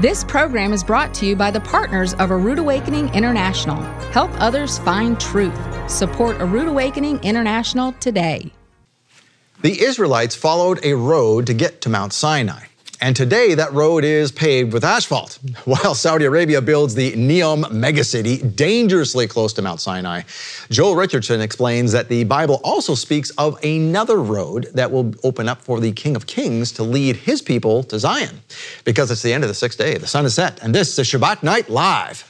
This program is brought to you by the partners of A Rood Awakening International. Help others find truth. Support A Rood Awakening International today. The Israelites followed a road to get to Mount Sinai. And today that road is paved with asphalt, while Saudi Arabia builds the Neom megacity dangerously close to Mount Sinai. Joel Richardson explains that the Bible also speaks of another road that will open up for the King of Kings to lead his people to Zion. Because it's the end of the sixth day, the sun is set, and this is Shabbat Night Live.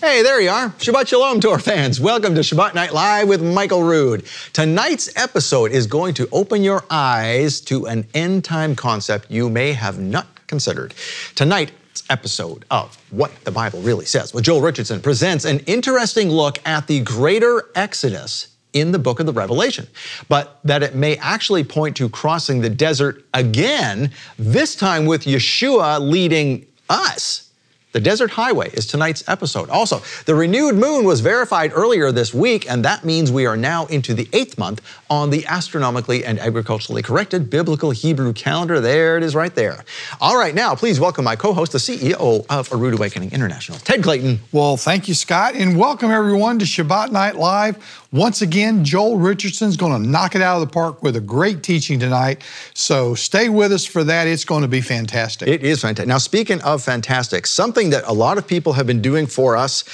Hey, there you are, Shabbat Shalom to our fans. Welcome to Shabbat Night Live with Michael Rood. Tonight's episode is going to open your eyes to an end time concept you may have not considered. Tonight, episode of What the Bible Really Says with Joel Richardson presents an interesting look at the greater Exodus in the book of the Revelation, but that it may actually point to crossing the desert again, this time with Yeshua leading us. The Desert Highway is tonight's episode. Also, the renewed moon was verified earlier this week, and that means we are now into the 8th month on the astronomically and agriculturally corrected biblical Hebrew calendar. There it is right there. All right, now please welcome my co-host, the CEO of A Rood Awakening International, Ted Clayton. Well, thank you, Scott, and welcome everyone to Shabbat Night Live. Once again, Joel Richardson's gonna knock it out of the park with a great teaching tonight, so stay with us for that. It's gonna be fantastic. It is fantastic. Now, speaking of fantastic, something that a lot of people have been doing for us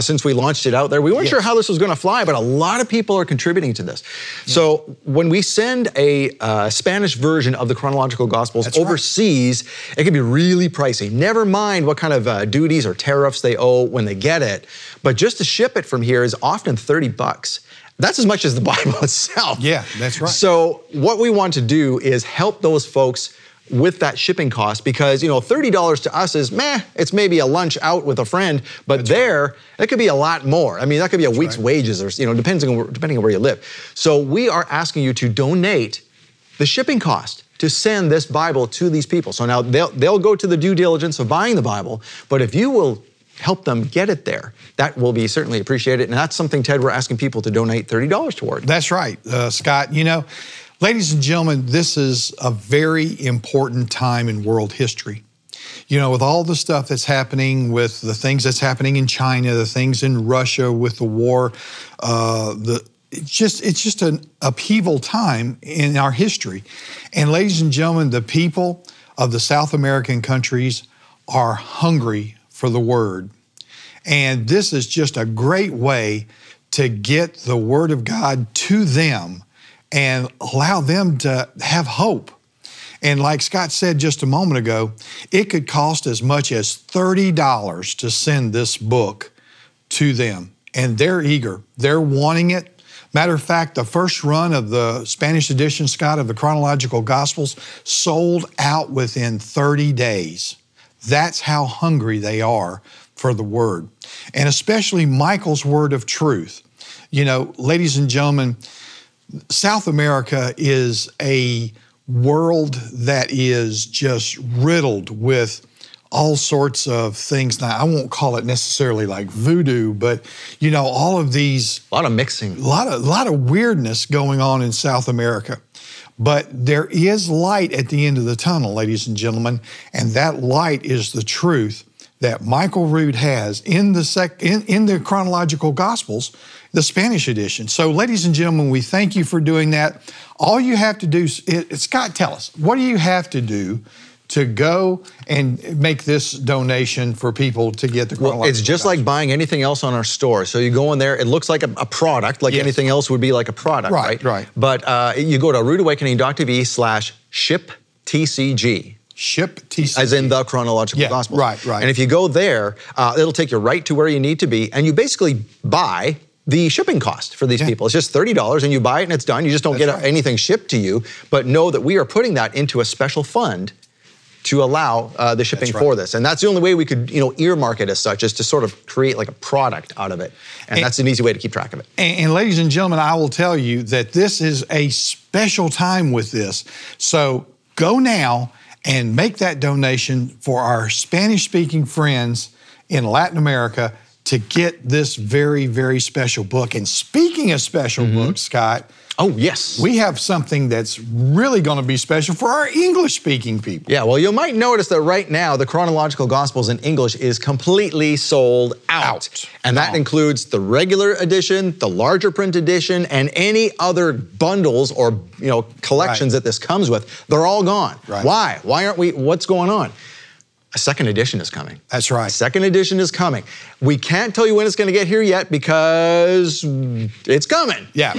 since we launched it out there. We weren't sure how this was going to fly, but a lot of people are contributing to this. Yeah. So when we send a Spanish version of the Chronological Gospels overseas, it can be really pricey. Never mind what kind of duties or tariffs they owe when they get it, but just to ship it from here is often 30 bucks. That's as much as the Bible itself. Yeah, that's right. So what we want to do is help those folks with that shipping cost, because, you know, $30 to us is, meh, it's maybe a lunch out with a friend, but that could be a lot more. I mean, that could be a week's wages, or, you know, depending on where you live. So we are asking you to donate the shipping cost to send this Bible to these people. So now they'll go to the due diligence of buying the Bible, but if you will help them get it there, that will be certainly appreciated. And that's something, Ted, we're asking people to donate $30 toward. That's right, Scott. You know, ladies and gentlemen, this is a very important time in world history. You know, with all the stuff that's happening, with the things that's happening in China, the things in Russia, with the war, it's just an upheaval time in our history. And ladies and gentlemen, the people of the South American countries are hungry for the word. And this is just a great way to get the word of God to them and allow them to have hope. And like Scott said just a moment ago, it could cost as much as $30 to send this book to them. And they're eager, they're wanting it. Matter of fact, the first run of the Spanish edition, Scott, of the Chronological Gospels sold out within 30 days. That's how hungry they are for the word. And especially Michael's word of truth. You know, ladies and gentlemen, South America is a world that is just riddled with all sorts of things. Now, I won't call it necessarily like voodoo, but, you know, all of these— a lot of mixing. A lot of weirdness going on in South America. But there is light at the end of the tunnel, ladies and gentlemen, and that light is the truth that Michael Rood has in the Chronological Gospels, the Spanish edition. So, ladies and gentlemen, we thank you for doing that. All you have to do, Scott, tell us, what do you have to do to go and make this donation for people to get the Chronological Gospels? It's just like buying anything else on our store. So you go in there, it looks like a product, like anything else would be like a product, right? Right. But you go to rootawakening.tv/shiptcg. Ship TCG. As in the Chronological Gospels. Right, right. And if you go there, it'll take you right to where you need to be, and you basically buy the shipping cost for these people. It's just $30, and you buy it, and it's done. You just don't get anything shipped to you, but know that we are putting that into a special fund to allow the shipping for this. And that's the only way we could, you know, earmark it as such, is to sort of create like a product out of it. And that's an easy way to keep track of it. And ladies and gentlemen, I will tell you that this is a special time with this. So go now and make that donation for our Spanish-speaking friends in Latin America to get this very, very special book. And speaking of special books, Scott, oh, yes. We have something that's really going to be special for our English-speaking people. Yeah, well, you might notice that right now, the Chronological Gospels in English is completely sold out. And that includes the regular edition, the larger print edition, and any other bundles or, you know, collections that this comes with. They're all gone. Why? Why aren't we, what's going on? A second edition is coming. That's right. A second edition is coming. We can't tell you when it's going to get here yet because it's coming. Yeah.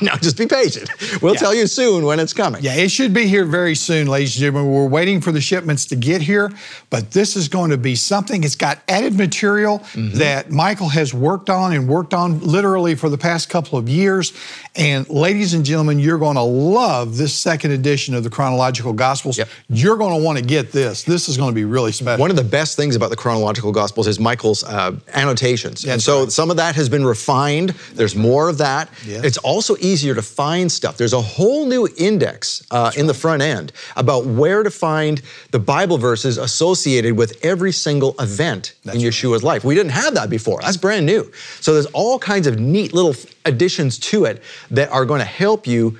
No, just be patient. We'll tell you soon when it's coming. Yeah, it should be here very soon, ladies and gentlemen. We're waiting for the shipments to get here, but this is going to be something. It's got added material that Michael has worked on literally for the past couple of years. And ladies and gentlemen, you're going to love this second edition of the Chronological Gospels. Yep. You're going to want to get this. This is going to be really special. One of the best things about the Chronological Gospels is Michael's annotations. That's and so some of that has been refined. There's more of that. Yeah. It's also easier to find stuff. There's a whole new index in the front end about where to find the Bible verses associated with every single event in Yeshua's life. We didn't have that before. That's brand new. So there's all kinds of neat little additions to it that are going to help you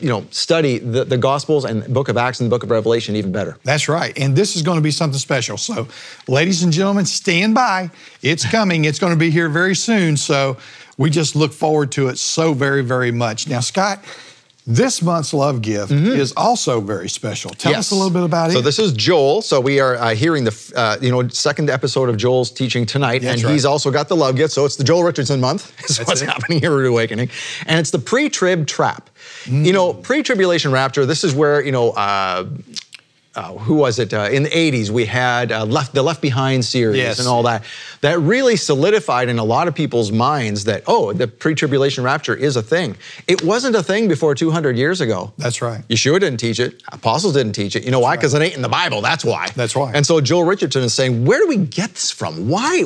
you know, study the Gospels and the book of Acts and the book of Revelation even better. That's right. And this is going to be something special. So, ladies and gentlemen, stand by. It's coming. It's going to be here very soon. So we just look forward to it so very, very much. Now, Scott, this month's love gift is also very special. Tell us a little bit about it. So this is Joel. So we are hearing the you know, second episode of Joel's teaching tonight, and he's also got the love gift. So it's the Joel Richardson month. That's what's happening here at Rood Awakening, and it's the pre-trib trap. You know, pre-tribulation rapture. This is where, you know, who was it? In the 80s, we had the Left Behind series and all that. That really solidified in a lot of people's minds that, oh, the pre-tribulation rapture is a thing. It wasn't a thing before 200 years ago. That's right. Yeshua didn't teach it. Apostles didn't teach it. You know why? Because it ain't in the Bible. That's why. That's why. And so Joel Richardson is saying, where do we get this from? Why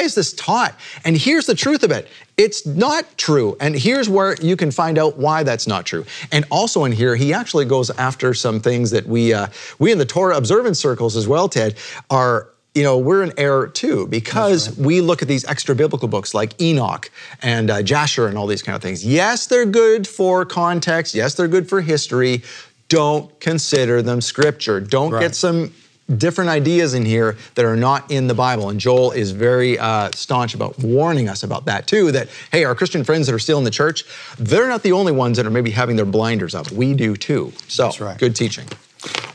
is this taught? And here's the truth of it. It's not true, and here's where you can find out why that's not true. And also in here, he actually goes after some things that we in the Torah observance circles as well, Ted, are, you know, we're in error too, because we look at these extra biblical books like Enoch and Jasher and all these kind of things. Yes, they're good for context. Yes, they're good for history. Don't consider them scripture. Don't get some different ideas in here that are not in the Bible. And Joel is very staunch about warning us about that too, that, hey, our Christian friends that are still in the church, they're not the only ones that are maybe having their blinders up. We do too. So, good teaching.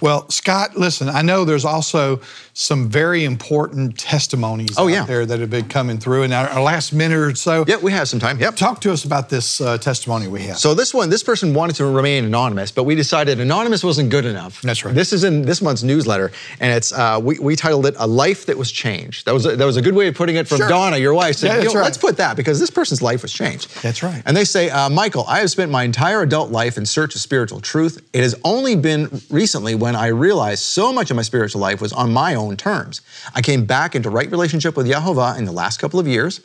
Well, Scott, listen, I know there's also some very important testimonies out there that have been coming through in our last minute or so. Yeah, we have some time. Yep. Talk to us about this testimony we have. So this person wanted to remain anonymous, but we decided anonymous wasn't good enough. That's right. This is in this month's newsletter, and it's we titled it "A Life That Was Changed." That was a good way of putting it from Donna, your wife. Said, you know, let's put that, because this person's life was changed. That's right. And they say, Michael, I have spent my entire adult life in search of spiritual truth. It has only been recently when I realized so much of my spiritual life was on my own terms. I came back into right relationship with Yahovah in the last couple of years.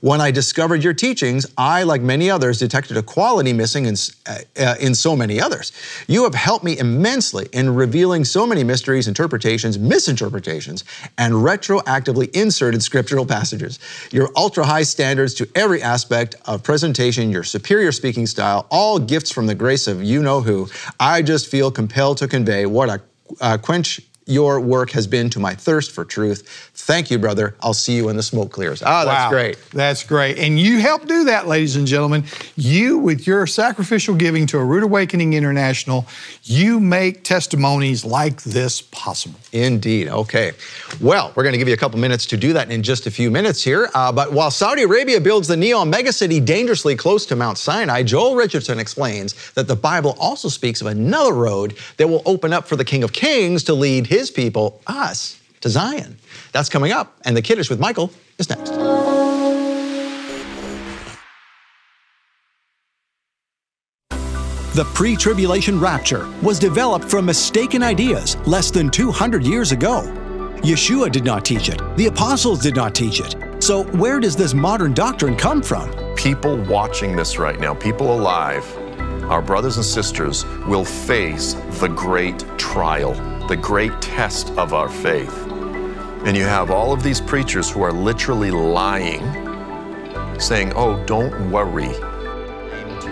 When I discovered your teachings, I, like many others, detected a quality missing in so many others. You have helped me immensely in revealing so many mysteries, interpretations, misinterpretations, and retroactively inserted scriptural passages. Your ultra-high standards to every aspect of presentation, your superior speaking style, all gifts from the grace of you-know-who, I just feel compelled to convey what a quench your work has been to my thirst for truth. Thank you, brother. I'll see you when the smoke clears. Ah, that's great. That's great. And you helped do that, ladies and gentlemen. You, with your sacrificial giving to A Rood Awakening International, you make testimonies like this possible. Indeed. Okay. Well, we're going to give you a couple minutes to do that in just a few minutes here. But while Saudi Arabia builds the Neom megacity dangerously close to Mount Sinai, Joel Richardson explains that the Bible also speaks of another road that will open up for the King of Kings to lead his people, us, to Zion. That's coming up, and the Kiddush with Michael is next. The pre-tribulation rapture was developed from mistaken ideas less than 200 years ago. Yeshua did not teach it. The apostles did not teach it. So where does this modern doctrine come from? People watching this right now, people alive, our brothers and sisters, will face the great trial, the great test of our faith. And you have all of these preachers who are literally lying, saying, oh, don't worry.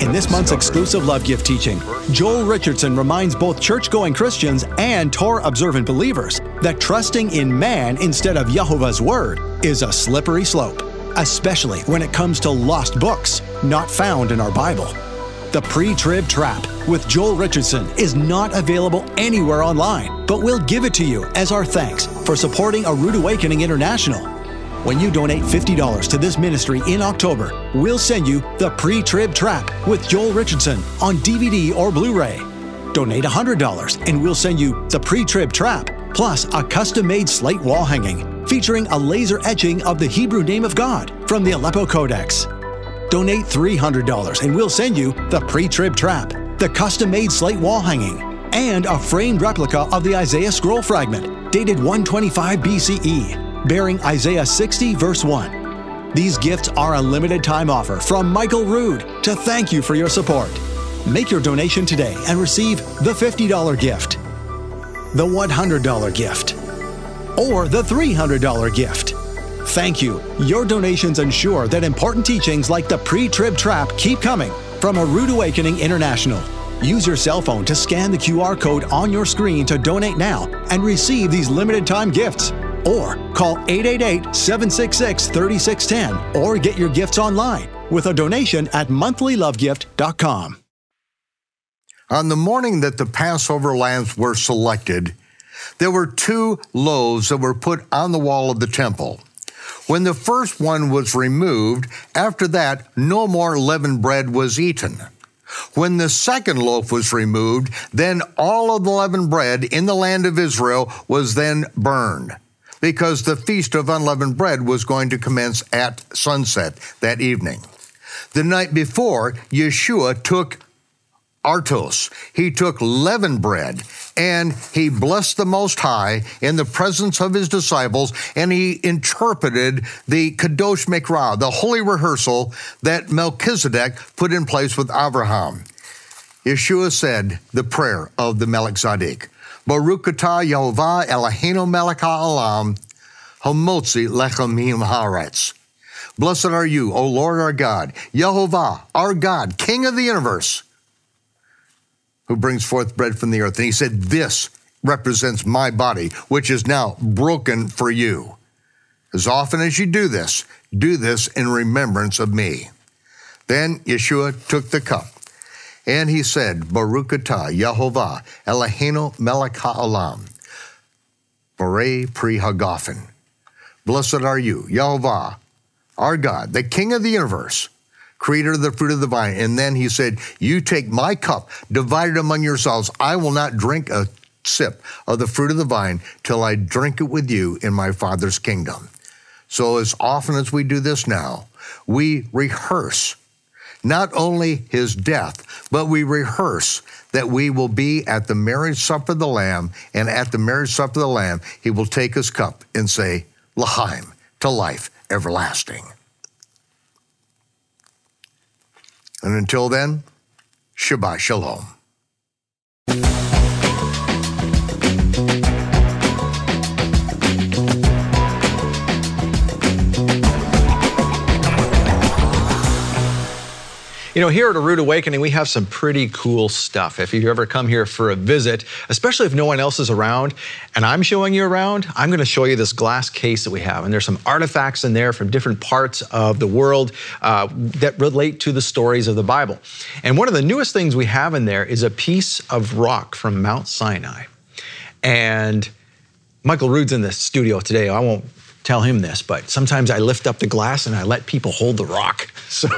In this month's exclusive Love Gift teaching, Joel Richardson reminds both church-going Christians and Torah-observant believers that trusting in man instead of Yahovah's Word is a slippery slope, especially when it comes to lost books not found in our Bible. The Pre-Trib Trap with Joel Richardson is not available anywhere online, but we'll give it to you as our thanks for supporting A Rood Awakening International. When you donate $50 to this ministry in October, we'll send you The Pre-Trib Trap with Joel Richardson on DVD or Blu-ray. Donate $100 and we'll send you The Pre-Trib Trap, plus a custom-made slate wall hanging featuring a laser etching of the Hebrew name of God from the Aleppo Codex. Donate $300 and we'll send you The Pre-Trib Trap, the custom-made slate wall hanging, and a framed replica of the Isaiah scroll fragment dated 125 BCE, bearing Isaiah 60 verse 1. These gifts are a limited time offer from Michael Rood to thank you for your support. Make your donation today and receive the $50 gift, the $100 gift, or the $300 gift. Thank you. Your donations ensure that important teachings like the Pre-Trib Trap keep coming from A Rood Awakening International. Use your cell phone to scan the QR code on your screen to donate now and receive these limited time gifts. Or call 888-766-3610 or get your gifts online with a donation at monthlylovegift.com. On the morning that the Passover lambs were selected, there were two loaves that were put on the wall of the temple. When the first one was removed, after that, no more leavened bread was eaten. When the second loaf was removed, then all of the leavened bread in the land of Israel was then burned, because the feast of unleavened bread was going to commence at sunset that evening. The night before, Yeshua took artos. He took leavened bread, and he blessed the Most High in the presence of his disciples, and he interpreted the Kadosh Mikra, the holy rehearsal that Melchizedek put in place with Abraham. Yeshua said the prayer of the Melchizedek, Baruch atah Yehovah Eloheinu melech ha'olam, hamotzi lechem ha'aretz. Blessed are you, O Lord our God, Yehovah, our God, King of the universe, who brings forth bread from the earth. And he said, this represents my body, which is now broken for you. As often as you do this in remembrance of me. Then Yeshua took the cup, and he said, Baruch atah Yehovah Eloheinu melech ha'olam, borei pri hagafen. Blessed are you, Yehovah, our God, the King of the universe, creator of the fruit of the vine. And then he said, you take my cup, divide it among yourselves. I will not drink a sip of the fruit of the vine till I drink it with you in my Father's kingdom. So as often as we do this now, we rehearse not only his death, but we rehearse that we will be at the marriage supper of the Lamb, and at the marriage supper of the Lamb, he will take his cup and say, L'chaim, to life everlasting. And until then, Shabbat Shalom. You know, here at A Rood Awakening, we have some pretty cool stuff. If you ever come here for a visit, especially if no one else is around, and I'm showing you around, I'm going to show you this glass case that we have. And there's some artifacts in there from different parts of the world that relate to the stories of the Bible. And one of the newest things we have in there is a piece of rock from Mount Sinai. And Michael Rood's in the studio today. I won't tell him this, but sometimes I lift up the glass and I let people hold the rock. So,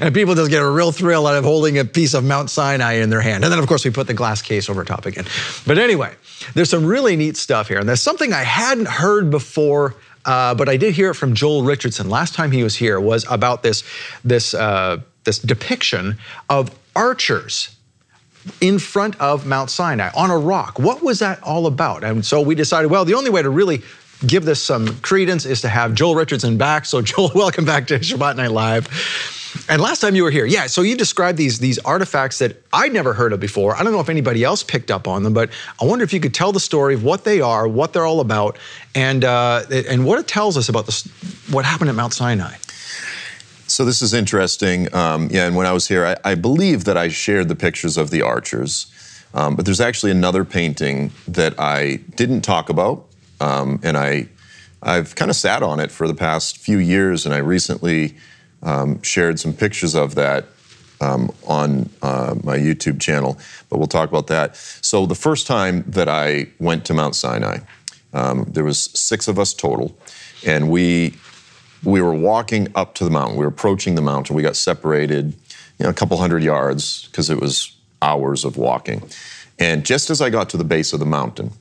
and people just get a real thrill out of holding a piece of Mount Sinai in their hand. And then of course we put the glass case over top again. But anyway, there's some really neat stuff here. And there's something I hadn't heard before, but I did hear it from Joel Richardson. Last time he was here was about this depiction of archers in front of Mount Sinai on a rock. What was that all about? And so we decided, well, the only way to really give this some credence is to have Joel Richardson back. So Joel, welcome back to Shabbat Night Live. And last time you were here, yeah, so you described these artifacts that I'd never heard of before. I don't know if anybody else picked up on them, but I wonder if you could tell the story of what they are, what they're all about, and what it tells us about this, what happened at Mount Sinai. So this is interesting. Yeah, and when I was here, I believe that I shared the pictures of the archers, but there's actually another painting that I didn't talk about, and I've kind of sat on it for the past few years, and I recently shared some pictures of that on my YouTube channel, but we'll talk about that. So the first time that I went to Mount Sinai, there was 6 of us total, and we were walking up to the mountain. We were approaching the mountain. We got separated, you know, a couple hundred yards because it was hours of walking. And just as I got to the base of the mountain,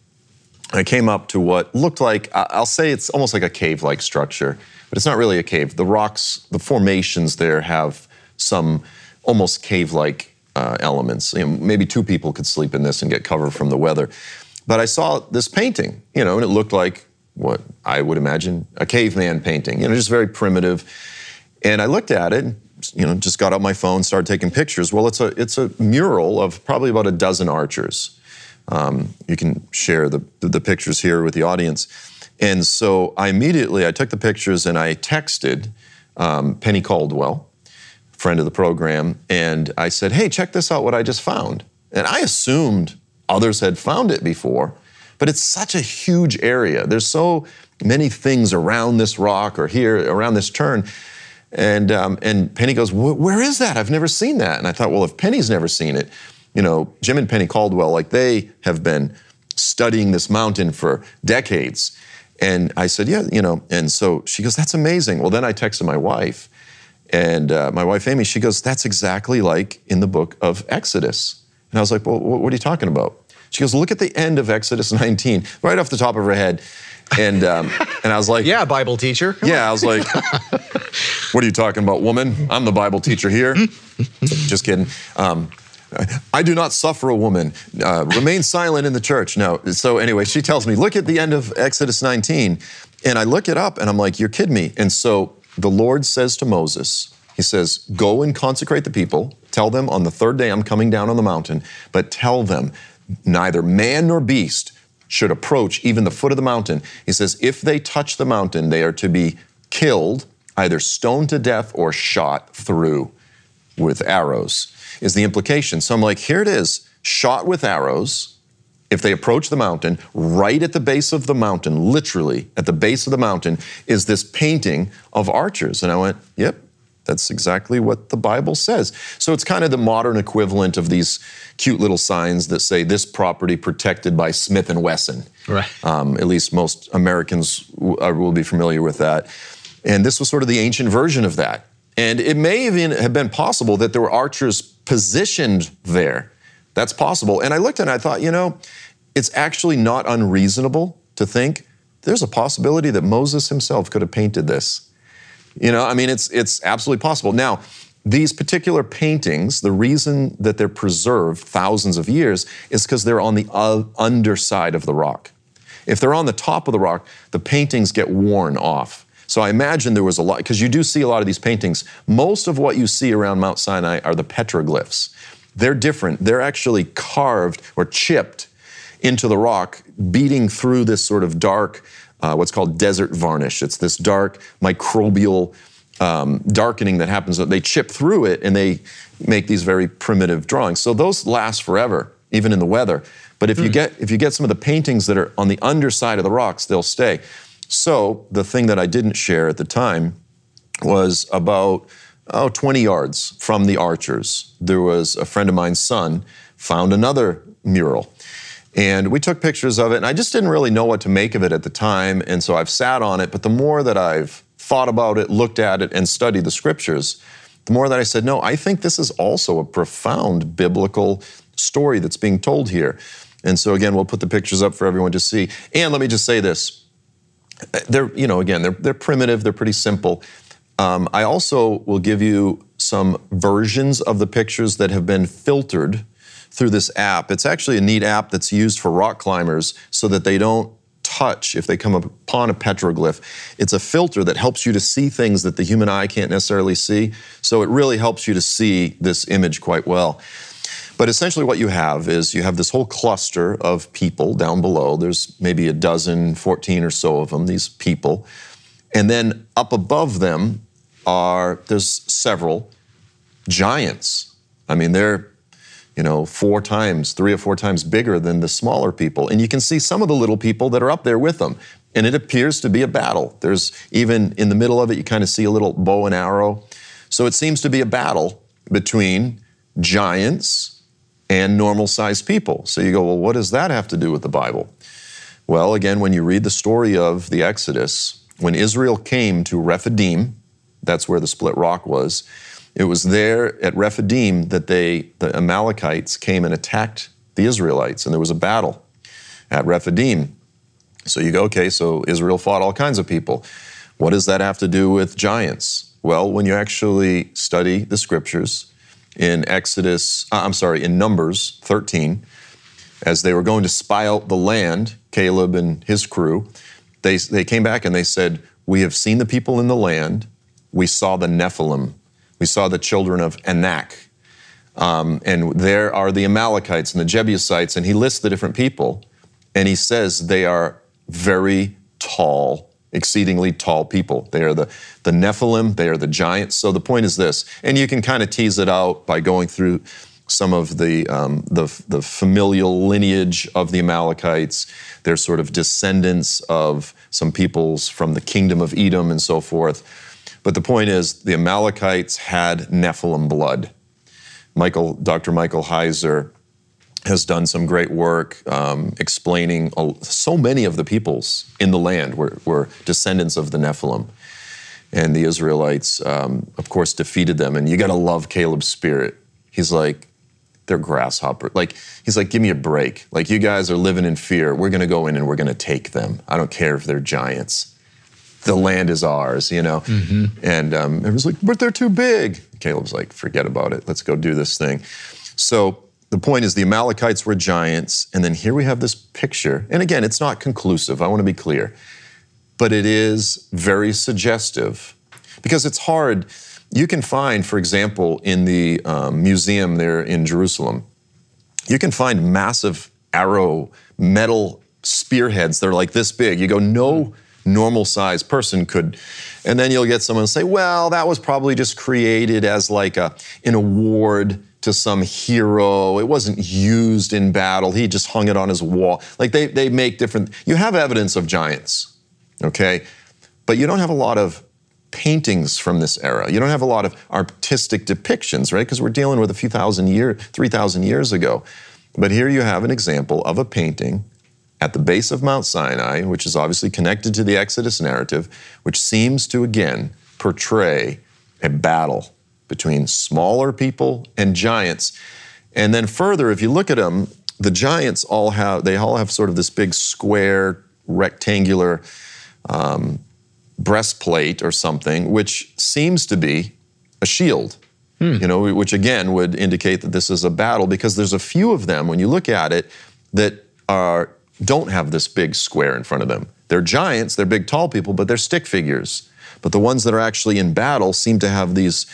I came up to what looked like, I'll say it's almost like a cave-like structure, but it's not really a cave. The rocks, the formations there have some almost cave-like elements. You know, maybe 2 people could sleep in this and get cover from the weather. But I saw this painting, you know, and it looked like what I would imagine a caveman painting, you know, just very primitive. And I looked at it, you know, just got out my phone, started taking pictures. Well, it's a mural of probably about a dozen archers. You can share the pictures here with the audience. And so I immediately, I took the pictures and I texted Penny Caldwell, friend of the program, and I said, hey, check this out, what I just found. And I assumed others had found it before, but it's such a huge area. There's so many things around this rock or here, around this turn. And Penny goes, where is that? I've never seen that. And I thought, well, if Penny's never seen it, you know, Jim and Penny Caldwell, like they have been studying this mountain for decades. And I said, yeah, you know, and so she goes, that's amazing. Well, then I texted my wife, and my wife, Amy, she goes, that's exactly like in the book of Exodus. And I was like, well, what are you talking about? She goes, look at the end of Exodus 19, right off the top of her head. And I was like— yeah, Bible teacher. Come on. I was like, what are you talking about, woman? I'm the Bible teacher here. Just kidding. I do not suffer a woman. Remain silent in the church. No. So anyway, she tells me, look at the end of Exodus 19. And I look it up and I'm like, you're kidding me. And so the Lord says to Moses, he says, go and consecrate the people. Tell them on the 3rd day I'm coming down on the mountain, but tell them, neither man nor beast should approach even the foot of the mountain. He says, if they touch the mountain, they are to be killed, either stoned to death or shot through with arrows, is the implication. So I'm like, here it is, shot with arrows. If they approach the mountain, right at the base of the mountain, literally at the base of the mountain, is this painting of archers. And I went, yep. That's exactly what the Bible says. So it's kind of the modern equivalent of these cute little signs that say this property protected by Smith & Wesson. Right. At least most Americans will be familiar with that. And this was sort of the ancient version of that. And it may even have been possible that there were archers positioned there. That's possible. And I looked and I thought, you know, it's actually not unreasonable to think there's a possibility that Moses himself could have painted this. You know, I mean, it's absolutely possible. Now, these particular paintings, the reason that they're preserved thousands of years is because they're on the underside of the rock. If they're on the top of the rock, the paintings get worn off. So I imagine there was a lot, because you do see a lot of these paintings. Most of what you see around Mount Sinai are the petroglyphs. They're different. They're actually carved or chipped into the rock, beating through this sort of dark, what's called desert varnish. It's this dark microbial darkening that happens. They chip through it and they make these very primitive drawings. So those last forever, even in the weather. But if you get some of the paintings that are on the underside of the rocks, they'll stay. So the thing that I didn't share at the time was about 20 yards from the archers. There was a friend of mine's son found another mural. And we took pictures of it, and I just didn't really know what to make of it at the time, and so I've sat on it, but the more that I've thought about it, looked at it, and studied the scriptures, the more that I said, no, I think this is also a profound biblical story that's being told here. And so again, we'll put the pictures up for everyone to see. And let me just say this, they're, you know, again, they're primitive, they're pretty simple. I also will give you some versions of the pictures that have been filtered through this app. It's actually a neat app that's used for rock climbers so that they don't touch if they come upon a petroglyph. It's a filter that helps you to see things that the human eye can't necessarily see. So it really helps you to see this image quite well. But essentially what you have is you have this whole cluster of people down below. There's maybe a dozen, 14 or so of them, these people. And then up above them there's several giants. I mean, they're, you know, three or four times bigger than the smaller people. And you can see some of the little people that are up there with them. And it appears to be a battle. There's even in the middle of it, you kind of see a little bow and arrow. So it seems to be a battle between giants and normal-sized people. So you go, well, what does that have to do with the Bible? Well, again, when you read the story of the Exodus, when Israel came to Rephidim, that's where the split rock was, it was there at Rephidim that the Amalekites came and attacked the Israelites, and there was a battle at Rephidim. So you go, okay, so Israel fought all kinds of people. What does that have to do with giants? Well, when you actually study the scriptures, in in Numbers 13, as they were going to spy out the land, Caleb and his crew, they came back and they said, we have seen the people in the land. We saw the Nephilim. We saw the children of Anak. And there are the Amalekites and the Jebusites. And he lists the different people. And he says they are very tall, exceedingly tall people. They are the Nephilim, they are the giants. So the point is this, and you can kind of tease it out by going through some of the familial lineage of the Amalekites. They're sort of descendants of some peoples from the kingdom of Edom and so forth. But the point is the Amalekites had Nephilim blood. Dr. Michael Heiser has done some great work explaining so many of the peoples in the land were descendants of the Nephilim. And the Israelites, of course, defeated them. And you gotta love Caleb's spirit. He's like, they're grasshoppers. Like, he's like, give me a break. Like, you guys are living in fear. We're gonna go in and we're gonna take them. I don't care if they're giants. The land is ours, you know? Mm-hmm. And everyone's like, but they're too big. Caleb's like, forget about it. Let's go do this thing. So, the point is the Amalekites were giants, and then here we have this picture. And again, it's not conclusive, I want to be clear. But it is very suggestive because it's hard. You can find, for example, in the museum there in Jerusalem, you can find massive metal spearheads that are like this big. You go, no normal-sized person could. And then you'll get someone say, well, that was probably just created as like an award to some hero. It wasn't used in battle. He just hung it on his wall. Like they make different, you have evidence of giants, okay? But you don't have a lot of paintings from this era. You don't have a lot of artistic depictions, right? Because we're dealing with a few 3,000 years ago. But here you have an example of a painting at the base of Mount Sinai, which is obviously connected to the Exodus narrative, which seems to again portray a battle between smaller people and giants. And then further, if you look at them, the giants all have sort of this big square, rectangular breastplate or something, which seems to be a shield, you know, which again would indicate that this is a battle because there's a few of them, when you look at it, that don't have this big square in front of them. They're giants, they're big, tall people, but they're stick figures. But the ones that are actually in battle seem to have these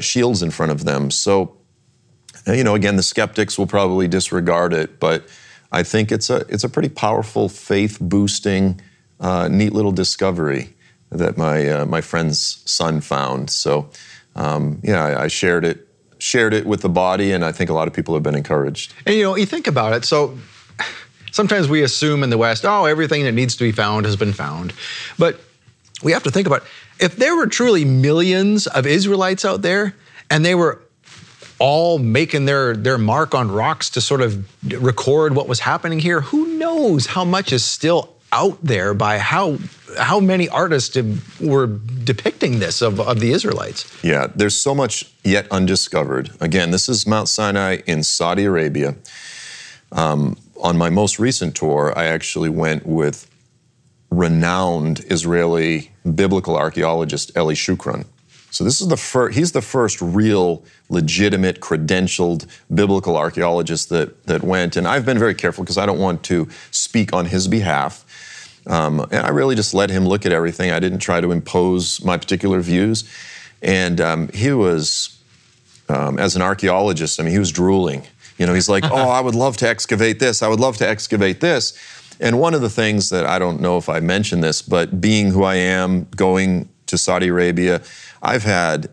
shields in front of them. So, you know, again, the skeptics will probably disregard it, but I think it's a pretty powerful, faith-boosting, neat little discovery that my friend's son found. So, yeah, I shared it with the body, and I think a lot of people have been encouraged. And, you know, you think about it, so sometimes we assume in the West, oh, everything that needs to be found has been found. But we have to think about it. If there were truly millions of Israelites out there and they were all making their mark on rocks to sort of record what was happening here, who knows how much is still out there by how many artists were depicting this of the Israelites? Yeah, there's so much yet undiscovered. Again, this is Mount Sinai in Saudi Arabia. On my most recent tour, I actually went with renowned Israeli biblical archaeologist Eli Shukran. So this is the first, he's the first real, legitimate, credentialed biblical archaeologist that went, and I've been very careful because I don't want to speak on his behalf. And I really just let him look at everything. I didn't try to impose my particular views. And he was, as an archaeologist, I mean, he was drooling. You know, he's like, oh, I would love to excavate this. I would love to excavate this. And one of the things that, I don't know if I mentioned this, but being who I am, going to Saudi Arabia, I've had,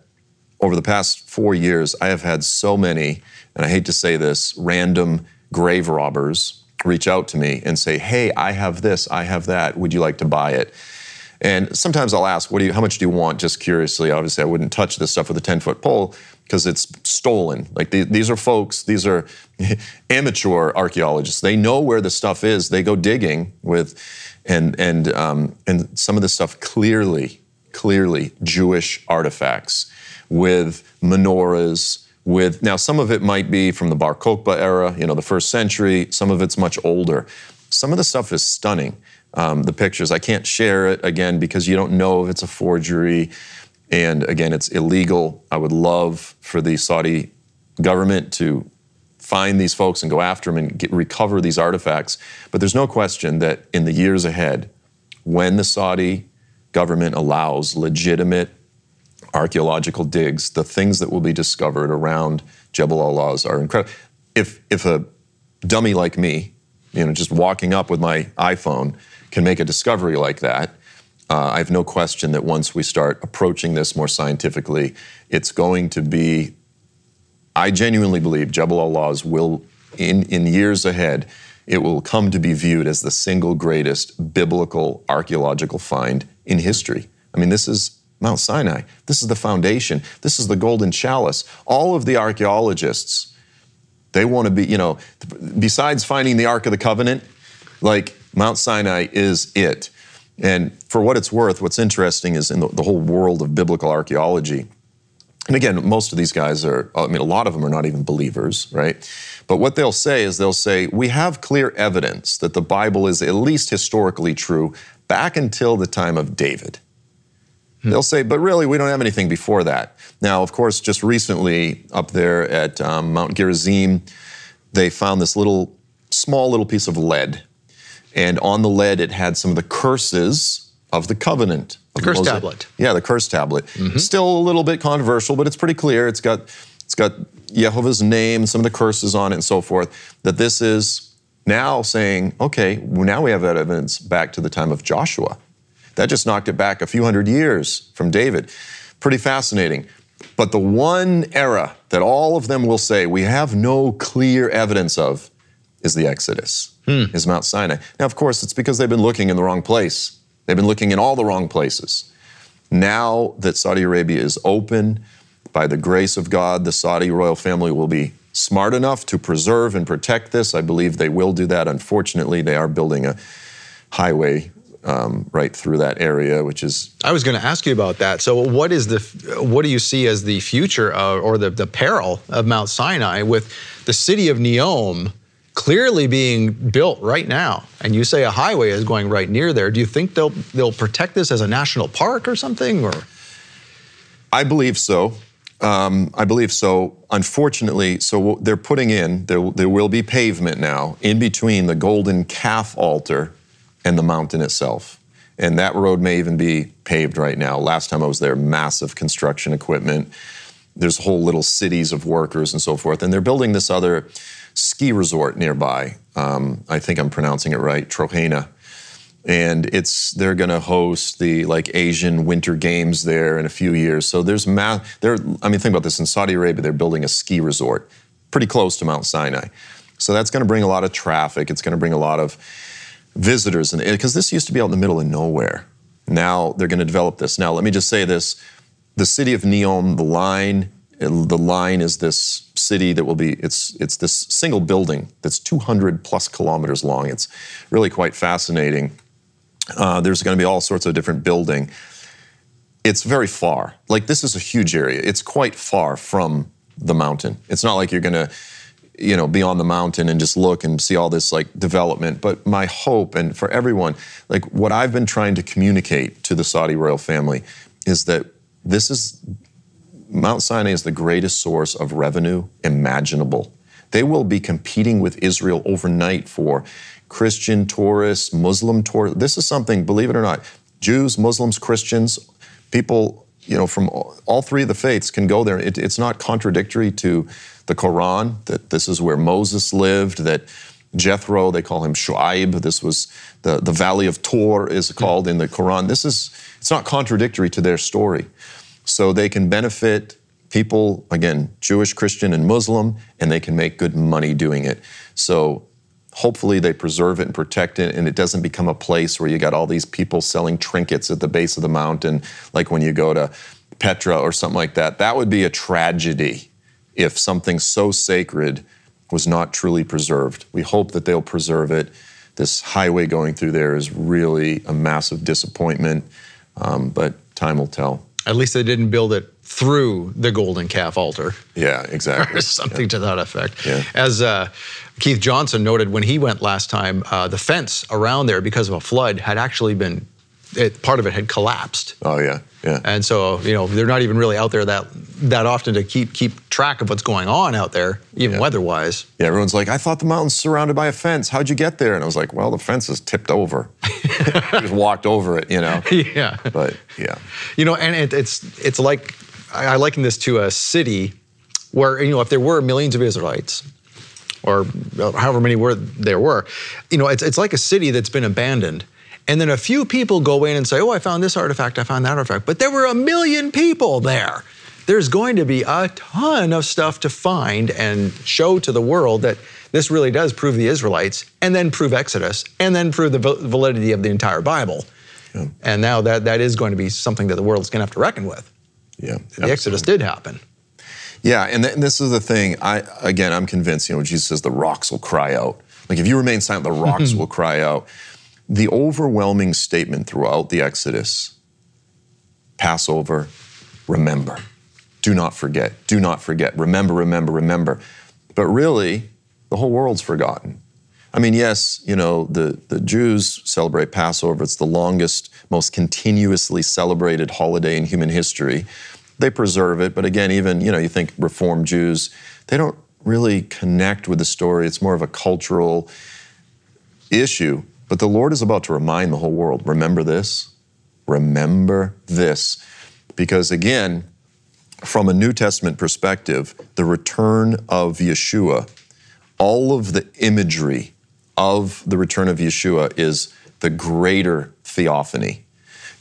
over the past 4 years, I have had so many, and I hate to say this, random grave robbers reach out to me and say, hey, I have this, I have that, would you like to buy it? And sometimes I'll ask, how much do you want, just curiously? Obviously, I wouldn't touch this stuff with a 10-foot pole because it's stolen. Like, these are folks, these are amateur archaeologists. They know where the stuff is. They go digging with, and some of this stuff clearly Jewish artifacts with menorahs, with, now some of it might be from the Bar Kokhba era, you know, the first century, some of it's much older. Some of the stuff is stunning. The pictures, I can't share it, again, because you don't know if it's a forgery, and again, it's illegal. I would love for the Saudi government to find these folks and go after them and recover these artifacts. But there's no question that in the years ahead, when the Saudi government allows legitimate archaeological digs, the things that will be discovered around Jebel al-Lawz are incredible. If a dummy like me, you know, just walking up with my iPhone, can make a discovery like that, I have no question that once we start approaching this more scientifically, it's going to be, I genuinely believe Jebel al-Lawz will, in years ahead, it will come to be viewed as the single greatest biblical archaeological find in history. I mean, this is Mount Sinai. This is the foundation. This is the golden chalice. All of the archaeologists, they want to be, you know, besides finding the Ark of the Covenant, like, Mount Sinai is it. And for what it's worth, what's interesting is in the whole world of biblical archaeology, and again, most of these guys are, I mean, a lot of them are not even believers, right? But what they'll say is they'll say, we have clear evidence that the Bible is at least historically true back until the time of David. They'll say, but really, we don't have anything before that. Now, of course, just recently up there at Mount Gerizim, they found this small little piece of lead. And on the lead, it had some of the curses of the covenant. The curse tablet. Yeah, the curse tablet. Mm-hmm. Still a little bit controversial, but it's pretty clear. It's got Yehovah's name, some of the curses on it and so forth, that this is now saying, okay, now we have that evidence back to the time of Joshua. That just knocked it back a few hundred years from David. Pretty fascinating. But the one era that all of them will say we have no clear evidence of is the Exodus, is Mount Sinai. Now, of course, it's because they've been looking in the wrong place. They've been looking in all the wrong places. Now that Saudi Arabia is open, by the grace of God, the Saudi royal family will be smart enough to preserve and protect this. I believe they will do that. Unfortunately, they are building a highway right through that area, which is... I was going to ask you about that. So what do you see as the future of, or the peril of Mount Sinai with the city of Neom clearly being built right now? And you say a highway is going right near there. Do you think they'll protect this as a national park or something? Or? I believe so. I believe so. Unfortunately, so they're putting in, there will be pavement now in between the golden calf altar and the mountain itself. And that road may even be paved right now. Last time I was there, massive construction equipment. There's whole little cities of workers and so forth. And they're building this other ski resort nearby. I think I'm pronouncing it right, Trohena. And they're gonna host the Asian Winter Games there in a few years. So there's think about this, in Saudi Arabia, they're building a ski resort pretty close to Mount Sinai. So that's gonna bring a lot of traffic. It's gonna bring a lot of visitors, because this used to be out in the middle of nowhere. Now they're going to develop this. Now let me just say this, the city of Neom, the line is this city that will be, it's this single building that's 200 plus kilometers long. It's really quite fascinating. There's going to be all sorts of different building. It's very far. This is a huge area. It's quite far from the mountain. It's not like you're going to be on the mountain and just look and see all this development. But my hope, and for everyone, what I've been trying to communicate to the Saudi royal family is that this is Mount Sinai is the greatest source of revenue imaginable. They will be competing with Israel overnight for Christian tourists, Muslim tourists. This is something, believe it or not, Jews, Muslims, Christians, people, you know, from all three of the faiths can go there. It's not contradictory to the Quran, that this is where Moses lived, that Jethro, they call him Shu'aib. This was the Valley of Tor is called in the Quran. This is, it's not contradictory to their story. So they can benefit people, again, Jewish, Christian, and Muslim, and they can make good money doing it. So hopefully they preserve it and protect it, and it doesn't become a place where you got all these people selling trinkets at the base of the mountain, like when you go to Petra or something like that. That would be a tragedy if something so sacred was not truly preserved. We hope that they'll preserve it. This highway going through there is really a massive disappointment, but time will tell. At least they didn't build it through the golden calf altar. Yeah, exactly. Or something to that effect. Yeah. As Keith Johnson noted when he went last time, the fence around there because of a flood had actually been, part of it had collapsed. Oh yeah, yeah. And so, you know, they're not even really out there that often to keep track of what's going on out there, even weather-wise. Yeah, everyone's like, I thought the mountain's surrounded by a fence. How'd you get there? And I was like, well, the fence is tipped over. Just walked over it, you know. Yeah. But yeah. You know, and it's like, I liken this to a city where, you know, if there were millions of Israelites, or however many there were, you know, it's like a city that's been abandoned. And then a few people go in and say, oh, I found this artifact, I found that artifact. But there were 1 million people there. There's going to be a ton of stuff to find and show to the world that this really does prove the Israelites, and then prove Exodus, and then prove the validity of the entire Bible. Yeah. And now that is going to be something that the world's going to have to reckon with. Yeah, the Exodus did happen. Yeah, and this is the thing. I'm convinced, you know, Jesus says the rocks will cry out. Like, if you remain silent, the rocks will cry out. The overwhelming statement throughout the Exodus, Passover, remember. Do not forget. Do not forget. Remember, remember, remember. But really, the whole world's forgotten. I mean, yes, you know, the Jews celebrate Passover. It's the longest, most continuously celebrated holiday in human history. They preserve it, but again, even, you know, you think Reformed Jews, they don't really connect with the story. It's more of a cultural issue. But the Lord is about to remind the whole world, remember this, remember this. Because again, from a New Testament perspective, the return of Yeshua, all of the imagery of the return of Yeshua is the greater theophany.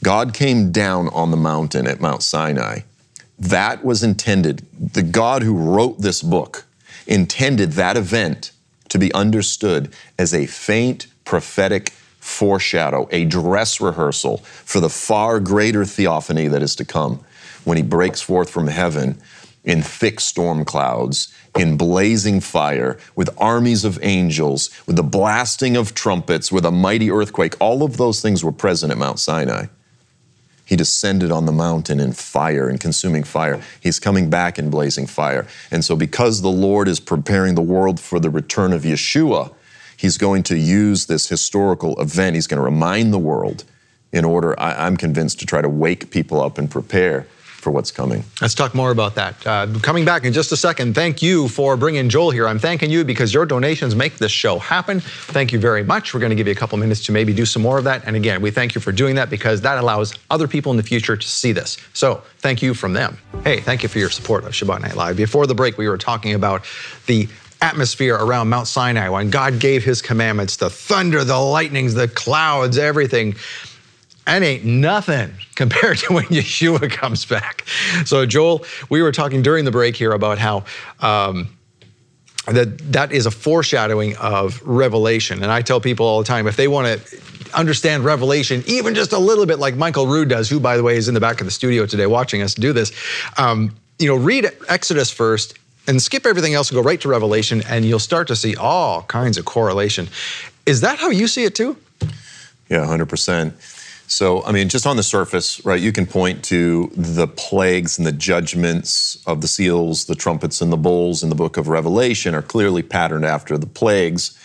God came down on the mountain at Mount Sinai. That was intended. The God who wrote this book intended that event to be understood as a faint prophetic foreshadow, a dress rehearsal for the far greater theophany that is to come when he breaks forth from heaven in thick storm clouds, in blazing fire, with armies of angels, with the blasting of trumpets, with a mighty earthquake. All of those things were present at Mount Sinai. He descended on the mountain in fire, in consuming fire. He's coming back in blazing fire. And so because the Lord is preparing the world for the return of Yeshua, he's going to use this historical event. He's going to remind the world in order, I'm convinced, to try to wake people up and prepare for what's coming. Let's talk more about that. Coming back in just a second, thank you for bringing Joel here. I'm thanking you because your donations make this show happen. Thank you very much. We're going to give you a couple minutes to maybe do some more of that. And again, we thank you for doing that because that allows other people in the future to see this. So thank you from them. Hey, thank you for your support of Shabbat Night Live. Before the break, we were talking about the atmosphere around Mount Sinai when God gave his commandments, the thunder, the lightnings, the clouds, everything. That ain't nothing compared to when Yeshua comes back. So Joel, we were talking during the break here about how that is a foreshadowing of Revelation. And I tell people all the time, if they want to understand Revelation, even just a little bit like Michael Rood does, who, by the way, is in the back of the studio today watching us do this, you know, read Exodus first and skip everything else and go right to Revelation, and you'll start to see all kinds of correlation. Is that how you see it too? Yeah, 100%. So, I mean, just on the surface, right, you can point to the plagues and the judgments of the seals, the trumpets, and the bowls in the book of Revelation are clearly patterned after the plagues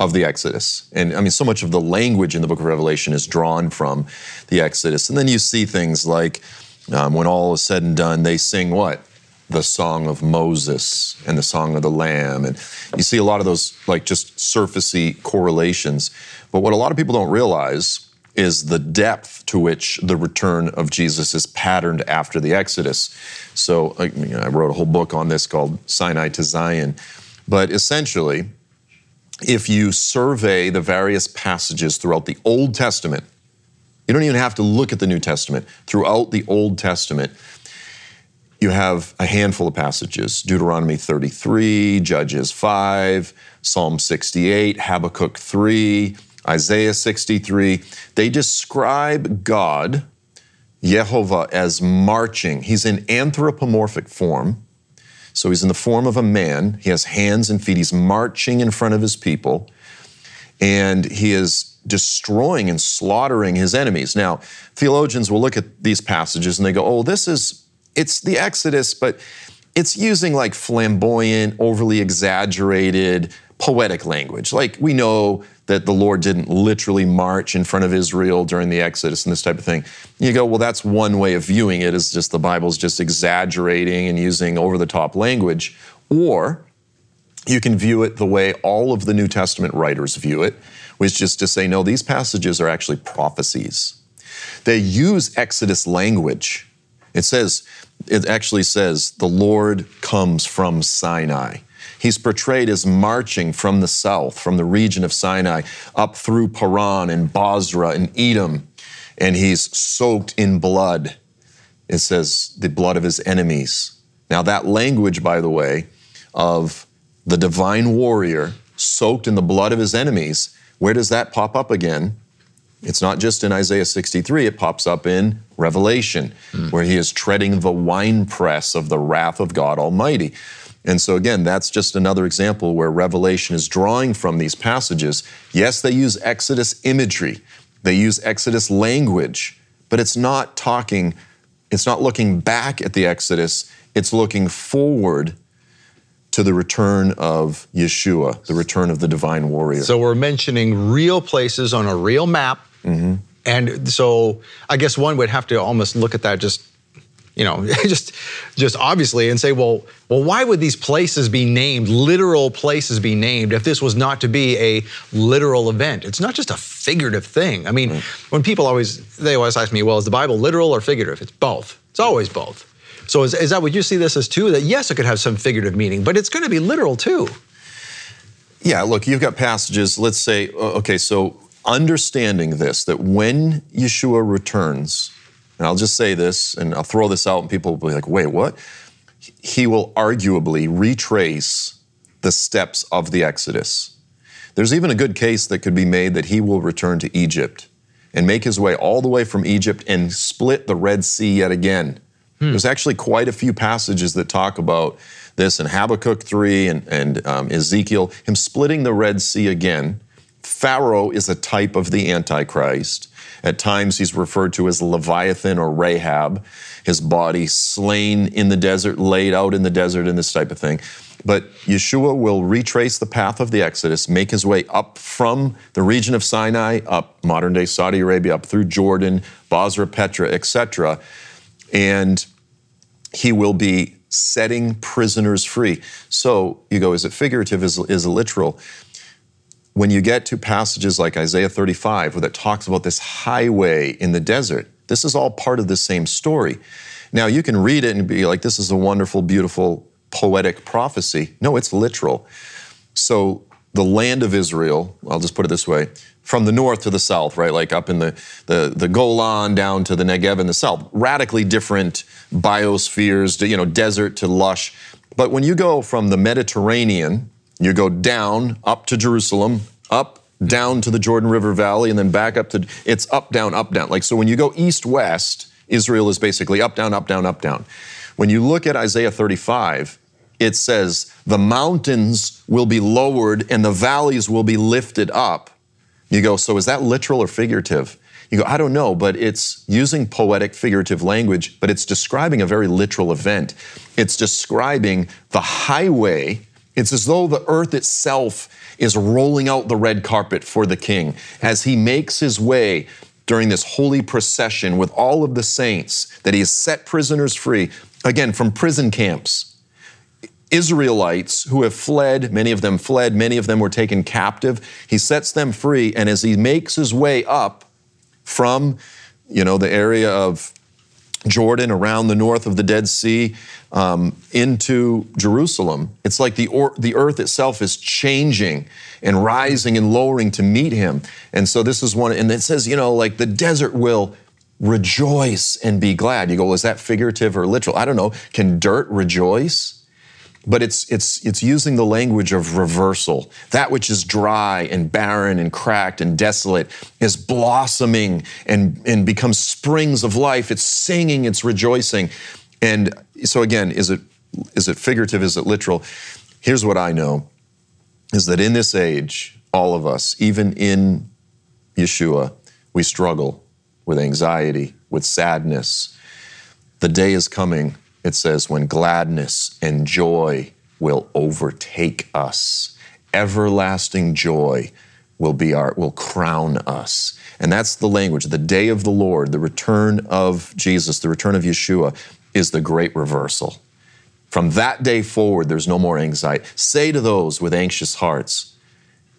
of the Exodus. And I mean, so much of the language in the book of Revelation is drawn from the Exodus. And then you see things like when all is said and done, they sing what? the Song of Moses and the Song of the Lamb. And you see a lot of those like just surfacey correlations. But what a lot of people don't realize is the depth to which the return of Jesus is patterned after the Exodus. So I wrote a whole book on this called Sinai to Zion. But essentially, if you survey the various passages throughout the Old Testament, you don't even have to look at the New Testament. Throughout the Old Testament, you have a handful of passages: Deuteronomy 33, Judges 5, Psalm 68, Habakkuk 3, Isaiah 63. They describe God, Yahovah, as marching. He's in anthropomorphic form. So he's in the form of a man. He has hands and feet. He's marching in front of his people. And he is destroying and slaughtering his enemies. Now, theologians will look at these passages and they go, oh, it's the Exodus, but it's using like flamboyant, overly exaggerated, poetic language. Like, we know that the Lord didn't literally march in front of Israel during the Exodus and this type of thing. You go, well, that's one way of viewing it, is just the Bible's just exaggerating and using over-the-top language. Or you can view it the way all of the New Testament writers view it, which is to say, no, these passages are actually prophecies. They use Exodus language. It actually says, the Lord comes from Sinai. He's portrayed as marching from the south, from the region of Sinai, up through Paran and Bosra and Edom, and he's soaked in blood. It says the blood of his enemies. Now that language, by the way, of the divine warrior soaked in the blood of his enemies, where does that pop up again? It's not just in Isaiah 63, it pops up in Revelation, where he is treading the winepress of the wrath of God Almighty. And so again, that's just another example where Revelation is drawing from these passages. Yes, they use Exodus imagery, they use Exodus language, but it's not looking back at the Exodus, it's looking forward to the return of Yeshua, the return of the divine warrior. So we're mentioning real places on a real map. Mm-hmm. And so I guess one would have to almost look at that just obviously and say, well, why would these places be named, literal places be named, if this was not to be a literal event? It's not just a figurative thing. I mean, when people they always ask me, well, is the Bible literal or figurative? It's both. It's always both. So is that what you see this as too? That yes, it could have some figurative meaning, but it's going to be literal too. Yeah, look, you've got passages, let's say, okay, so understanding this, that when Yeshua returns, and I'll just say this, and I'll throw this out and people will be like, wait, what? He will arguably retrace the steps of the Exodus. There's even a good case that could be made that he will return to Egypt and make his way all the way from Egypt and split the Red Sea yet again. There's actually quite a few passages that talk about this in Habakkuk 3 and Ezekiel, him splitting the Red Sea again. Pharaoh is a type of the Antichrist. At times he's referred to as Leviathan or Rahab, his body slain in the desert, laid out in the desert, and this type of thing. But Yeshua will retrace the path of the Exodus, make his way up from the region of Sinai, up modern-day Saudi Arabia, up through Jordan, Bosra, Petra, etc., and he will be setting prisoners free. So you go, is it figurative, is it literal? When you get to passages like Isaiah 35, where that talks about this highway in the desert, this is all part of the same story. Now you can read it and be like, this is a wonderful, beautiful, poetic prophecy. No, it's literal. So the land of Israel, I'll just put it this way, from the north to the south, right? Like up in the Golan down to the Negev in the south. Radically different biospheres, desert to lush. But when you go from the Mediterranean, you go down, up to Jerusalem, up, down to the Jordan River Valley, and then back up to, it's up, down, up, down. Like, so when you go east-west, Israel is basically up, down, up, down, up, down. When you look at Isaiah 35, it says, the mountains will be lowered and the valleys will be lifted up. You go, so is that literal or figurative? You go, I don't know, but it's using poetic, figurative language, but it's describing a very literal event. It's describing the highway. It's as though the earth itself is rolling out the red carpet for the king as he makes his way during this holy procession with all of the saints, that he has set prisoners free, again, from prison camps. Israelites who have fled, many of them were taken captive. He sets them free, and as he makes his way up from, the area of Jordan around the north of the Dead Sea into Jerusalem, it's like the earth itself is changing and rising and lowering to meet him. And so this is one, and it says, like the desert will rejoice and be glad. You go, well, is that figurative or literal? I don't know. Can dirt rejoice? But it's using the language of reversal. That which is dry and barren and cracked and desolate is blossoming and becomes springs of life. It's singing, it's rejoicing. And so again, is it figurative, is it literal? Here's what I know, is that in this age, all of us, even in Yeshua, we struggle with anxiety, with sadness. The day is coming, it says, when gladness and joy will overtake us. Everlasting joy will crown us. And that's the language. The day of the Lord, the return of Jesus, the return of Yeshua is the great reversal. From that day forward, there's no more anxiety. Say to those with anxious hearts,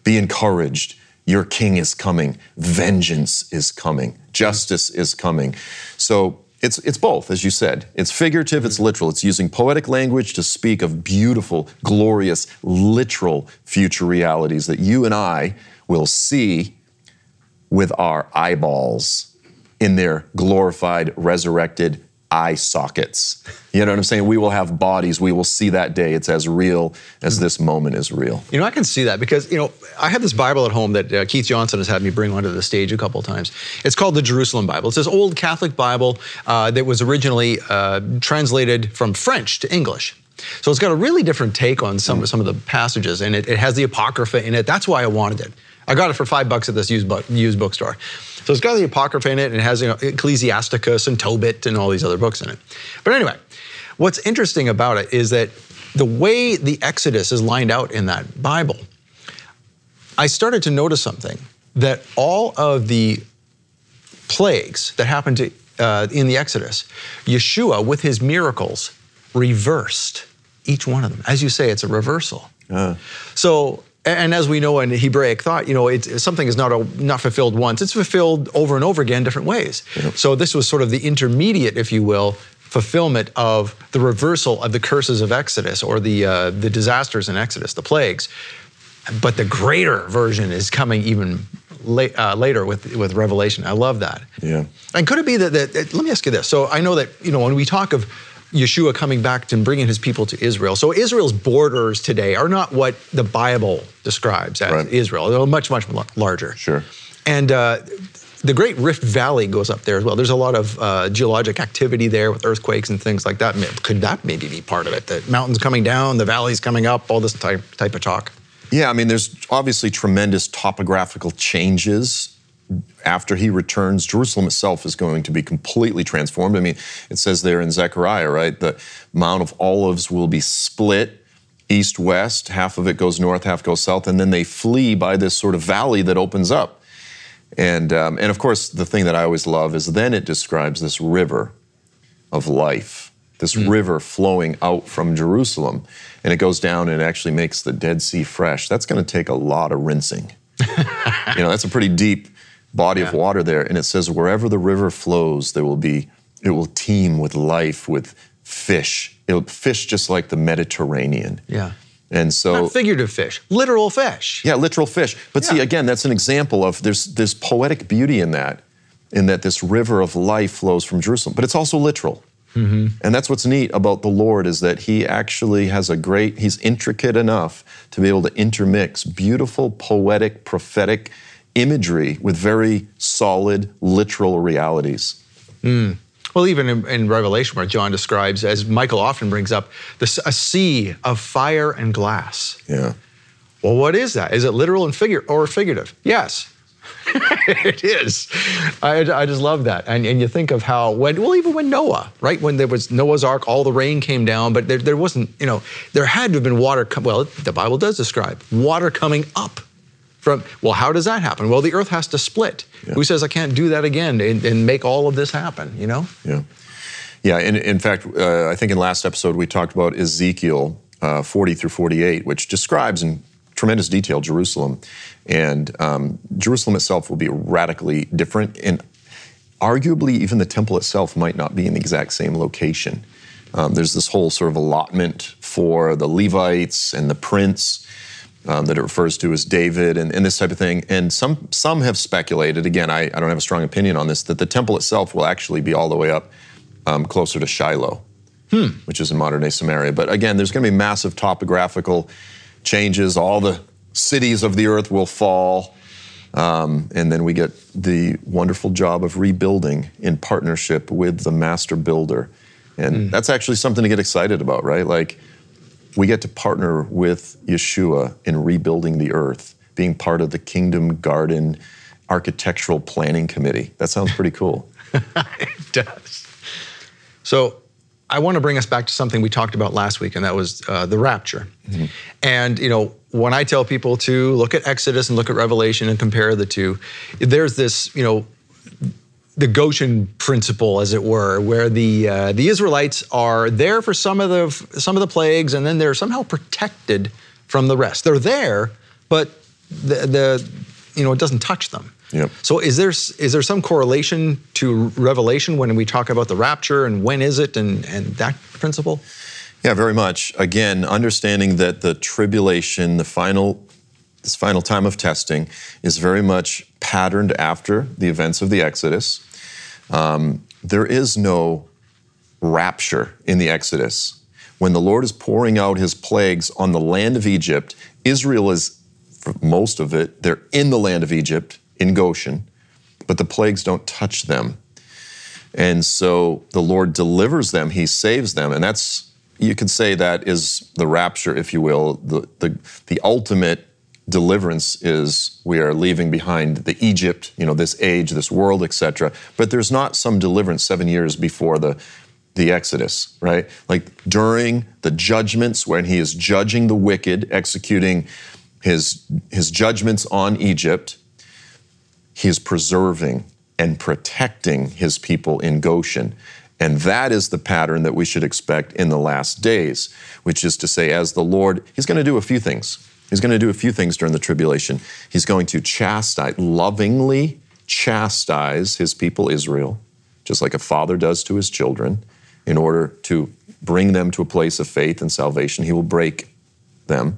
be encouraged. Your king is coming. Vengeance is coming. Justice is coming. So, It's both, as you said. It's figurative, it's literal. It's using poetic language to speak of beautiful, glorious, literal future realities that you and I will see with our eyeballs in their glorified, resurrected eye sockets. You know what I'm saying? We will have bodies. We will see that day. It's as real as this moment is real. I can see that because, I have this Bible at home that Keith Johnson has had me bring onto the stage a couple of times. It's called the Jerusalem Bible. It's this old Catholic Bible that was originally translated from French to English. So it's got a really different take on some of the passages, and it has the Apocrypha in it. That's why I wanted it. I got it for $5 at this used bookstore. So it's got the Apocrypha in it, and it has Ecclesiasticus and Tobit and all these other books in it. But anyway, what's interesting about it is that the way the Exodus is lined out in that Bible, I started to notice something, that all of the plagues that happened in the Exodus, Yeshua, with his miracles, reversed each one of them. As you say, it's a reversal. So, and as we know in Hebraic thought, it's, something is not fulfilled once. It's fulfilled over and over again, different ways. Yep. So this was sort of the intermediate, if you will, fulfillment of the reversal of the curses of Exodus or the disasters in Exodus, the plagues. But the greater version is coming even later with Revelation. I love that. Yeah. And could it be that, let me ask you this. So I know that, when we talk of Yeshua coming back and bringing his people to Israel. So Israel's borders today are not what the Bible describes as Israel. They're much, much larger. Sure. And the Great Rift Valley goes up there as well. There's a lot of geologic activity there with earthquakes and things like that. Could that maybe be part of it? The mountains coming down, the valleys coming up, all this type of talk. Yeah, there's obviously tremendous topographical changes. After he returns, Jerusalem itself is going to be completely transformed. It says there in Zechariah, right? The Mount of Olives will be split east-west. Half of it goes north, half goes south, and then they flee by this sort of valley that opens up. And of course, the thing that I always love is then it describes this river of life, this river flowing out from Jerusalem. And it goes down and it actually makes the Dead Sea fresh. That's going to take a lot of rinsing. That's a pretty deep body of water there, and it says wherever the river flows, it will teem with life, with fish. It'll fish just like the Mediterranean. Yeah, and so not figurative fish, literal fish. Yeah, literal fish. But see, again, that's an example of there's poetic beauty in that this river of life flows from Jerusalem, but it's also literal. Mm-hmm. And that's what's neat about the Lord is that he actually has he's intricate enough to be able to intermix beautiful, poetic, prophetic imagery with very solid, literal realities. Well, even in Revelation, where John describes, as Michael often brings up, a sea of fire and glass. Yeah. Well, what is that? Is it literal and figurative? Yes. It is. I just love that. And you think of how, even when Noah, right? When there was Noah's Ark, all the rain came down, but there wasn't, there had to have been water. The Bible does describe water coming up. How does that happen? Well, the earth has to split. Yeah. Who says I can't do that again and make all of this happen, Yeah. Yeah, in fact, I think in last episode we talked about Ezekiel 40 through 48, which describes in tremendous detail Jerusalem. And Jerusalem itself will be radically different, and arguably even the temple itself might not be in the exact same location. There's this whole sort of allotment for the Levites and the prince that it refers to as David and this type of thing. And some have speculated, again, I don't have a strong opinion on this, that the temple itself will actually be all the way up closer to Shiloh, which is in modern-day Samaria. But again, there's going to be massive topographical changes. All the cities of the earth will fall. And then we get the wonderful job of rebuilding in partnership with the master builder. And that's actually something to get excited about, right? Like, we get to partner with Yeshua in rebuilding the earth, being part of the Kingdom Garden Architectural Planning Committee. That sounds pretty cool. It does. So I want to bring us back to something we talked about last week, and that was the rapture. Mm-hmm. And, you know, when I tell people to look at Exodus and look at Revelation and compare the two, there's this, you know, the Goshen principle, as it were, where the Israelites are there for some of the plagues, and then they're somehow protected from the rest. They're there, but the you know, it doesn't touch them. Yep. So is there some correlation to Revelation when we talk about the rapture and when is it and that principle? Yeah, very much. Again, understanding that the tribulation, this final time of testing, is very much patterned after the events of the Exodus. There is no rapture in the Exodus. When the Lord is pouring out his plagues on the land of Egypt, Israel is, for most of it, they're in the land of Egypt, in Goshen, but the plagues don't touch them. And so the Lord delivers them, he saves them, and that's, you could say that is the rapture, if you will. The ultimate deliverance is we are leaving behind the Egypt, you know, this age, this world, etc. But there's not some deliverance 7 years before the Exodus, right? Like during the judgments, when he is judging the wicked, executing his judgments on Egypt, he is preserving and protecting his people in Goshen. And that is the pattern that we should expect in the last days, which is to say, as the Lord, he's going to do a few things. He's going to do a few things during the tribulation. He's going to chastise, lovingly chastise his people Israel, just like a father does to his children, in order to bring them to a place of faith and salvation. He will break them.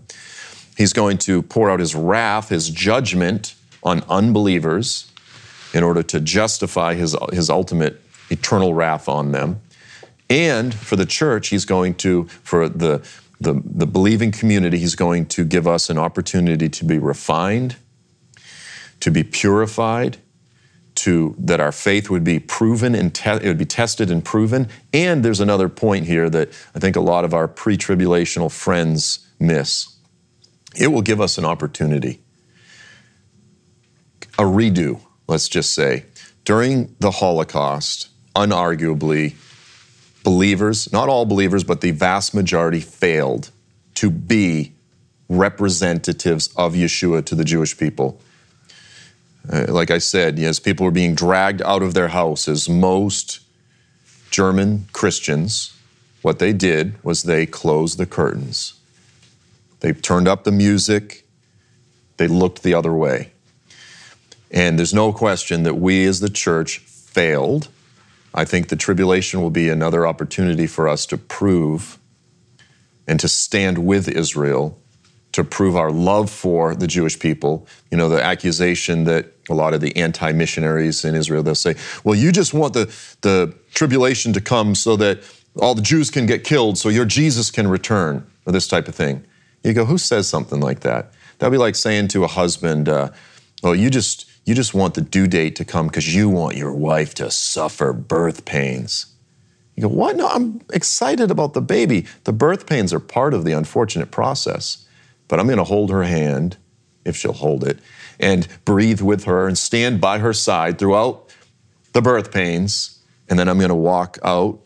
He's going to pour out his wrath, his judgment on unbelievers, in order to justify his ultimate eternal wrath on them. And for the church, he's going to, for the believing community, he's going to give us an opportunity to be refined, to be purified, that our faith would be proven, it would be tested and proven. And there's another point here that I think a lot of our pre-tribulational friends miss. It will give us an opportunity, a redo, let's just say. During the Holocaust, unarguably, believers, not all believers, but the vast majority failed to be representatives of Yeshua to the Jewish people. Like I said, yes, people were being dragged out of their houses. Most German Christians, what they did was they closed the curtains. They turned up the music. They looked the other way. And there's no question that we as the church failed. I think the tribulation will be another opportunity for us to prove and to stand with Israel, to prove our love for the Jewish people. You know, the accusation that a lot of the anti-missionaries in Israel, they'll say, well, you just want the tribulation to come so that all the Jews can get killed so your Jesus can return, or this type of thing. You go, who says something like that? That'd be like saying to a husband, well, you just want the due date to come because you want your wife to suffer birth pains. You go, what? No, I'm excited about the baby. The birth pains are part of the unfortunate process, but I'm going to hold her hand, if she'll hold it, and breathe with her and stand by her side throughout the birth pains, and then I'm going to walk out.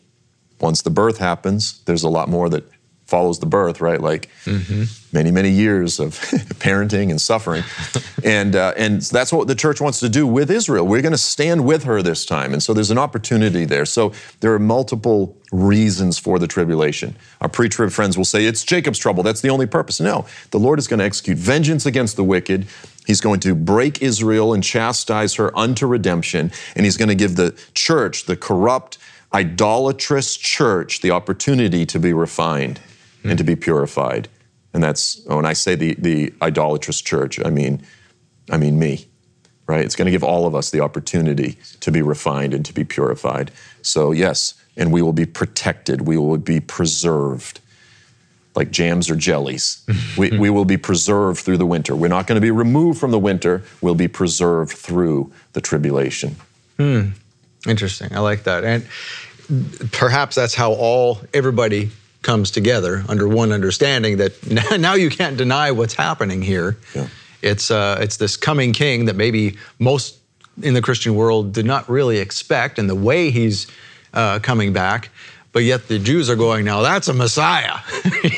Once the birth happens, there's a lot more that follows the birth, right? Like many, many years of parenting and suffering. And that's what the church wants to do with Israel. We're going to stand with her this time. And so there's an opportunity there. So there are multiple reasons for the tribulation. Our pre-trib friends will say, it's Jacob's trouble. That's the only purpose. No, the Lord is going to execute vengeance against the wicked. He's going to break Israel and chastise her unto redemption. And he's going to give the church, the corrupt, idolatrous church, the opportunity to be refined and to be purified. And that's, when I say the idolatrous church, I mean me, right? It's going to give all of us the opportunity to be refined and to be purified. So yes, and we will be protected. We will be preserved like jams or jellies. we will be preserved through the winter. We're not going to be removed from the winter. We'll be preserved through the tribulation. Hmm. Interesting. I like that. And perhaps that's how everybody comes together under one understanding that now you can't deny what's happening here. Yeah. It's this coming king that maybe most in the Christian world did not really expect, and the way he's coming back. But yet the Jews are going, now that's a Messiah.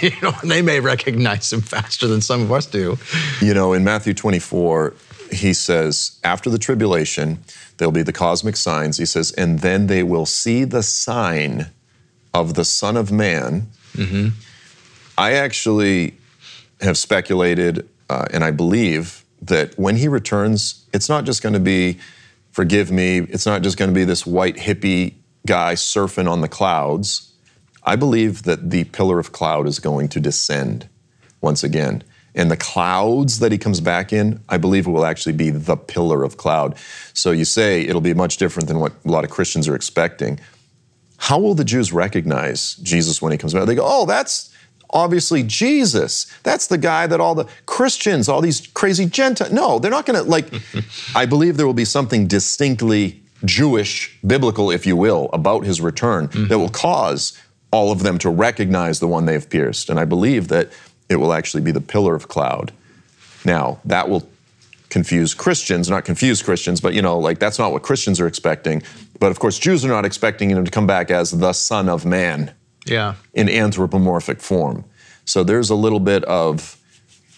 And they may recognize him faster than some of us do. In Matthew 24, he says, after the tribulation, there'll be the cosmic signs. He says, and then they will see the sign of the Son of Man. Mm-hmm. I actually have speculated, and I believe that when he returns, it's not just going to be, forgive me, it's not just going to be this white hippie guy surfing on the clouds. I believe that the pillar of cloud is going to descend once again. And the clouds that he comes back in, I believe will actually be the pillar of cloud. So you say it'll be much different than what a lot of Christians are expecting. How will the Jews recognize Jesus when he comes back? They go, oh, that's obviously Jesus. That's the guy that all the Christians, all these crazy Gentiles, no, they're not going to, like, I believe there will be something distinctly Jewish, biblical, if you will, about his return that will cause all of them to recognize the one they have pierced. And I believe that it will actually be the pillar of cloud. Now, that will not confuse Christians, but that's not what Christians are expecting. But of course, Jews are not expecting him to come back as the Son of Man in anthropomorphic form. So there's a little bit of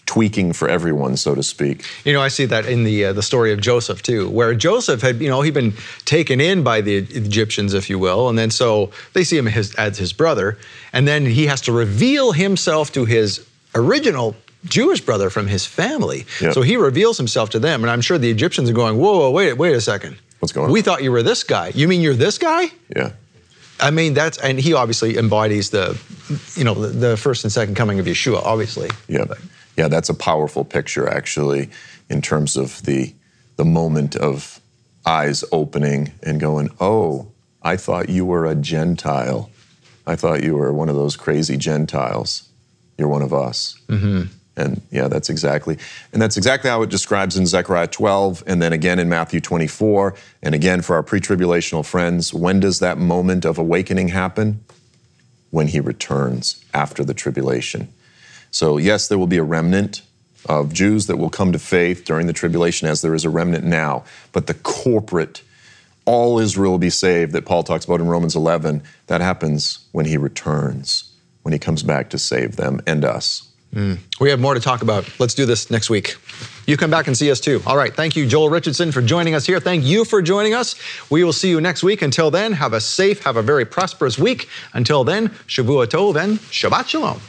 tweaking for everyone, so to speak. I see that in the story of Joseph too, where Joseph had, he'd been taken in by the Egyptians, if you will, and then so they see him as his brother, and then he has to reveal himself to his original Jewish brother from his family. Yep. So he reveals himself to them, and I'm sure the Egyptians are going, whoa, wait a second. What's going on? We thought you were this guy. You mean you're this guy? Yeah. And he obviously embodies the first and second coming of Yeshua, obviously. Yeah. Yeah, that's a powerful picture, actually, in terms of the moment of eyes opening and going, oh, I thought you were a Gentile. I thought you were one of those crazy Gentiles. You're one of us. Mm-hmm. And yeah, that's exactly how it describes in Zechariah 12, and then again in Matthew 24, and again for our pre-tribulational friends, when does that moment of awakening happen? When he returns after the tribulation. So yes, there will be a remnant of Jews that will come to faith during the tribulation, as there is a remnant now, but the corporate, all Israel will be saved, that Paul talks about in Romans 11, that happens when he returns, when he comes back to save them and us. Mm. We have more to talk about. Let's do this next week. You come back and see us too. All right. Thank you, Joel Richardson, for joining us here. Thank you for joining us. We will see you next week. Until then, have a very prosperous week. Until then, Shavua Tov and Shabbat Shalom.